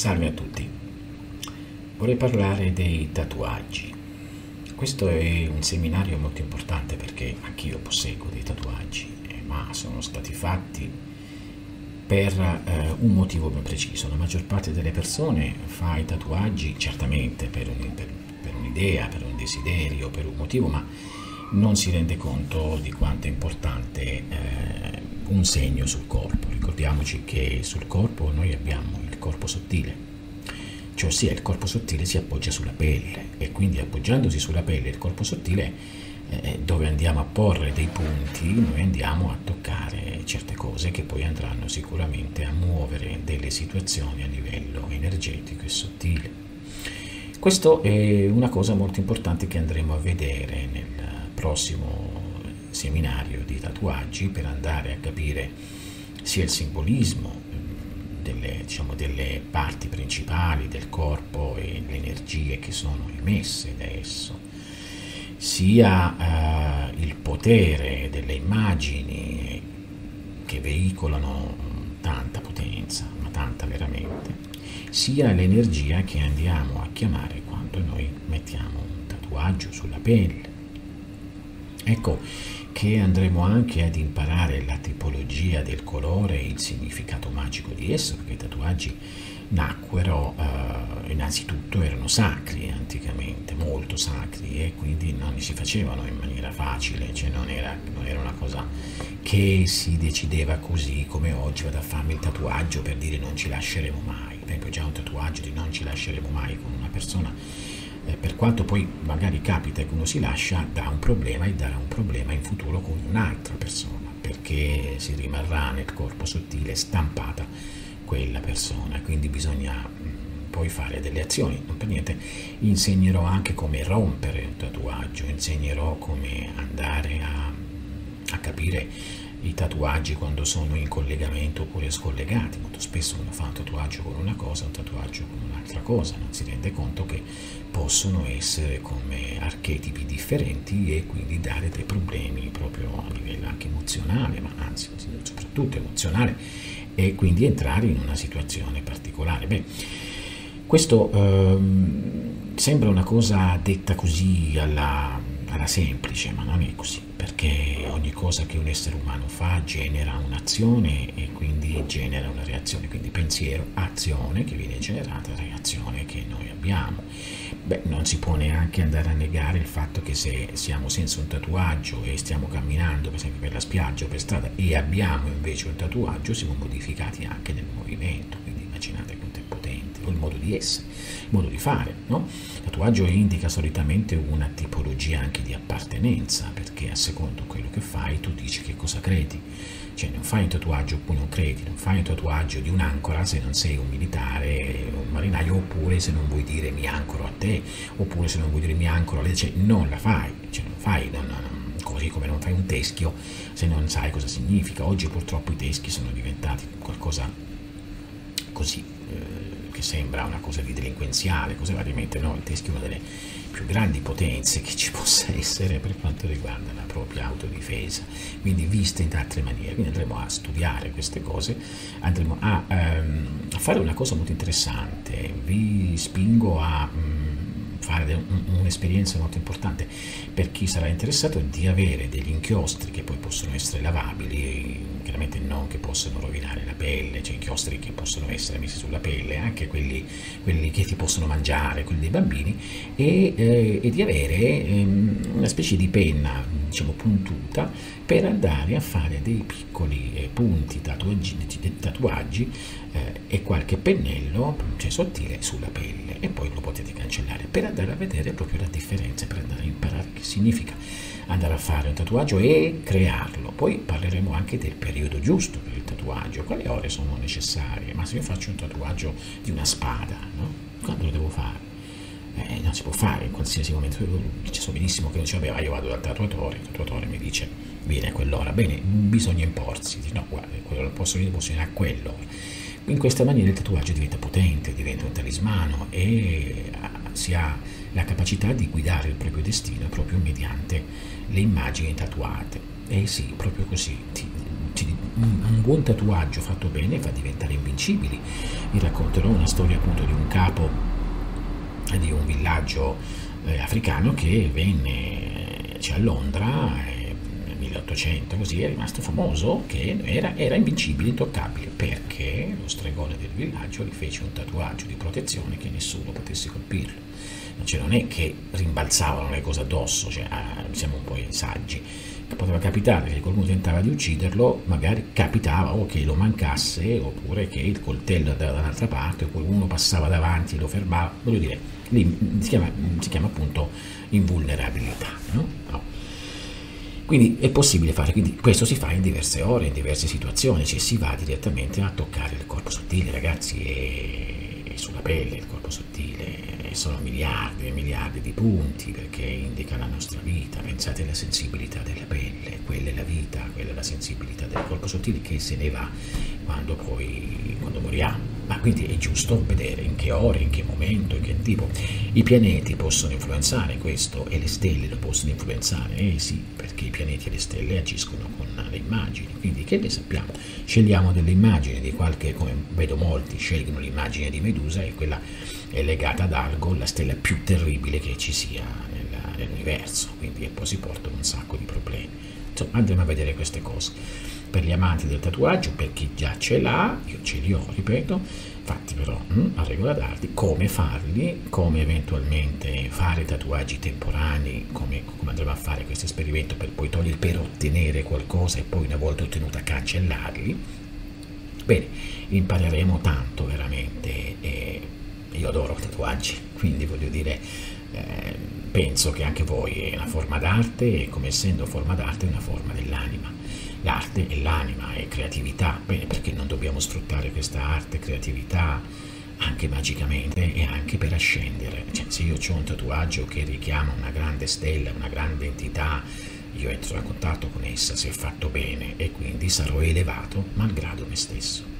Salve a tutti, vorrei parlare dei tatuaggi. Questo è un seminario molto importante perché anch'io posseggo dei tatuaggi, ma sono stati fatti per un motivo ben preciso. La maggior parte delle persone fa i tatuaggi certamente per un'idea, per un desiderio, per un motivo, ma non si rende conto di quanto è importante un segno sul corpo. Ricordiamoci che sul corpo noi abbiamo il corpo sottile, cioè ossia il corpo sottile si appoggia sulla pelle e quindi appoggiandosi sulla pelle il corpo sottile, dove andiamo a porre dei punti, noi andiamo a toccare certe cose che poi andranno sicuramente a muovere delle situazioni a livello energetico e sottile. Questo è una cosa molto importante che andremo a vedere nel prossimo seminario di tatuaggi, per andare a capire sia il simbolismo delle parti principali del corpo e le energie che sono emesse da esso, sia il potere delle immagini che veicolano tanta potenza, ma tanta veramente, sia l'energia che andiamo a chiamare quando noi mettiamo un tatuaggio sulla pelle. Ecco che andremo anche ad imparare la tipologia del colore e il significato magico di esso, perché i tatuaggi nacquero, innanzitutto erano sacri anticamente, molto sacri, e quindi non si facevano in maniera facile, cioè non era una cosa che si decideva così come oggi: vado a farmi il tatuaggio per dire non ci lasceremo mai. Per esempio, già un tatuaggio di non ci lasceremo mai con una persona, per quanto poi magari capita che uno si lascia, dà un problema e darà un problema in futuro con un'altra persona, perché si rimarrà nel corpo sottile stampata quella persona. Quindi bisogna poi fare delle azioni. Non per niente insegnerò anche come rompere un tatuaggio, insegnerò come andare a capire i tatuaggi quando sono in collegamento oppure scollegati. Molto spesso uno fa un tatuaggio con una cosa, un tatuaggio con un'altra cosa, non si rende conto che possono essere come archetipi differenti e quindi dare dei problemi proprio a livello anche emozionale, ma anzi soprattutto emozionale, e quindi entrare in una situazione particolare. Beh, questo sembra una cosa detta così alla semplice, ma non è così, perché ogni cosa che un essere umano fa genera un'azione e quindi genera una reazione, quindi pensiero, azione che viene generata, reazione che noi abbiamo. Beh, non si può neanche andare a negare il fatto che se siamo senza un tatuaggio e stiamo camminando per esempio per la spiaggia o per strada e abbiamo invece un tatuaggio, siamo modificati anche nel movimento, quindi immaginate quanto è potente, o il modo di essere, il modo di fare, no? Il tatuaggio indica solitamente una tipologia anche di appartenenza, perché a secondo quello che fai tu dici che cosa credi, cioè non fai un tatuaggio oppure non credi, non fai un tatuaggio di un'ancora se non sei un militare, un marinaio, oppure se non vuoi dire mi ancoro a te, oppure se non vuoi dire mi ancoro a lei, cioè non la fai, cioè non fai, così come non fai un teschio se non sai cosa significa. Oggi purtroppo i teschi sono diventati qualcosa così, che sembra una cosa di delinquenziale, cose variamente, no? Il teschio è una delle più grandi potenze che ci possa essere per quanto riguarda la propria autodifesa, quindi viste in altre maniere. Quindi andremo a studiare queste cose, andremo a fare una cosa molto interessante. Vi spingo a fare un'esperienza molto importante per chi sarà interessato, di avere degli inchiostri che poi possono essere lavabili, chiaramente non che possono rovinare la pelle, cioè inchiostri che possono essere messi sulla pelle, anche quelli che ti possono mangiare, quelli dei bambini, e di avere una specie di penna, diciamo puntuta, per andare a fare dei piccoli punti, tatuaggi e qualche pennello, cioè sottile, sulla pelle, e poi lo potete cancellare per andare a vedere proprio la differenza, per andare a imparare che significa andare a fare un tatuaggio e crearlo. Poi parleremo anche del periodo giusto per il tatuaggio, quali ore sono necessarie. Ma se io faccio un tatuaggio di una spada, no? Quando lo devo fare? Non si può fare in qualsiasi momento. Ci so benissimo che non diceva, io vado dal tatuatore, il tatuatore mi dice vieni a quell'ora, bene, bisogna imporsi, no, guarda, quello non posso venire, posso venire a quell'ora. In questa maniera il tatuaggio diventa potente, diventa un talismano e si ha la capacità di guidare il proprio destino proprio mediante le immagini tatuate. E sì, proprio così, un buon tatuaggio fatto bene fa diventare invincibili. Vi racconterò una storia appunto di un capo di un villaggio africano che venne a Londra nel 1800, così è rimasto famoso, che era invincibile, intoccabile, perché lo stregone del villaggio gli fece un tatuaggio di protezione che nessuno potesse colpirlo. Cioè, non è che rimbalzavano le cose addosso, cioè, siamo un po' saggi, poteva capitare che qualcuno tentava di ucciderlo, magari capitava o che lo mancasse, oppure che il coltello andava dall'altra parte, oppure uno passava davanti e lo fermava. Voglio dire, lì si chiama appunto invulnerabilità, no? No. Quindi è possibile fare, quindi questo si fa in diverse ore, in diverse situazioni, cioè si va direttamente a toccare il corpo sottile, ragazzi, e sulla pelle il corpo sottile. Sono miliardi e miliardi di punti, perché indica la nostra vita. Pensate alla sensibilità della pelle, quella è la vita, quella è la sensibilità del corpo sottile che se ne va quando moriamo. Ma quindi è giusto vedere in che ore, in che momento, in che tipo. I pianeti possono influenzare questo e le stelle lo possono influenzare, sì, perché i pianeti e le stelle agiscono con le immagini, quindi che ne sappiamo? Scegliamo delle immagini di qualche, come vedo molti, scelgono l'immagine di Medusa e quella è legata ad Algol, la stella più terribile che ci sia nell'universo, quindi poi si portano un sacco di problemi. Insomma, andiamo a vedere queste cose. Per gli amanti del tatuaggio, per chi già ce l'ha, io ce li ho, ripeto, fatti però a regola d'arte, come farli, come eventualmente fare tatuaggi temporanei, come andremo a fare questo esperimento per poi togliere, per ottenere qualcosa e poi una volta ottenuta cancellarli. Bene, impareremo tanto veramente, io adoro i tatuaggi, quindi voglio dire, penso che anche voi è una forma d'arte e come essendo forma d'arte è una forma dell'anima. L'arte è l'anima, è creatività, bene, perché non dobbiamo sfruttare questa arte, creatività anche magicamente e anche per ascendere. Cioè, se io ho un tatuaggio che richiama una grande stella, una grande entità, io entro in contatto con essa se è fatto bene e quindi sarò elevato malgrado me stesso.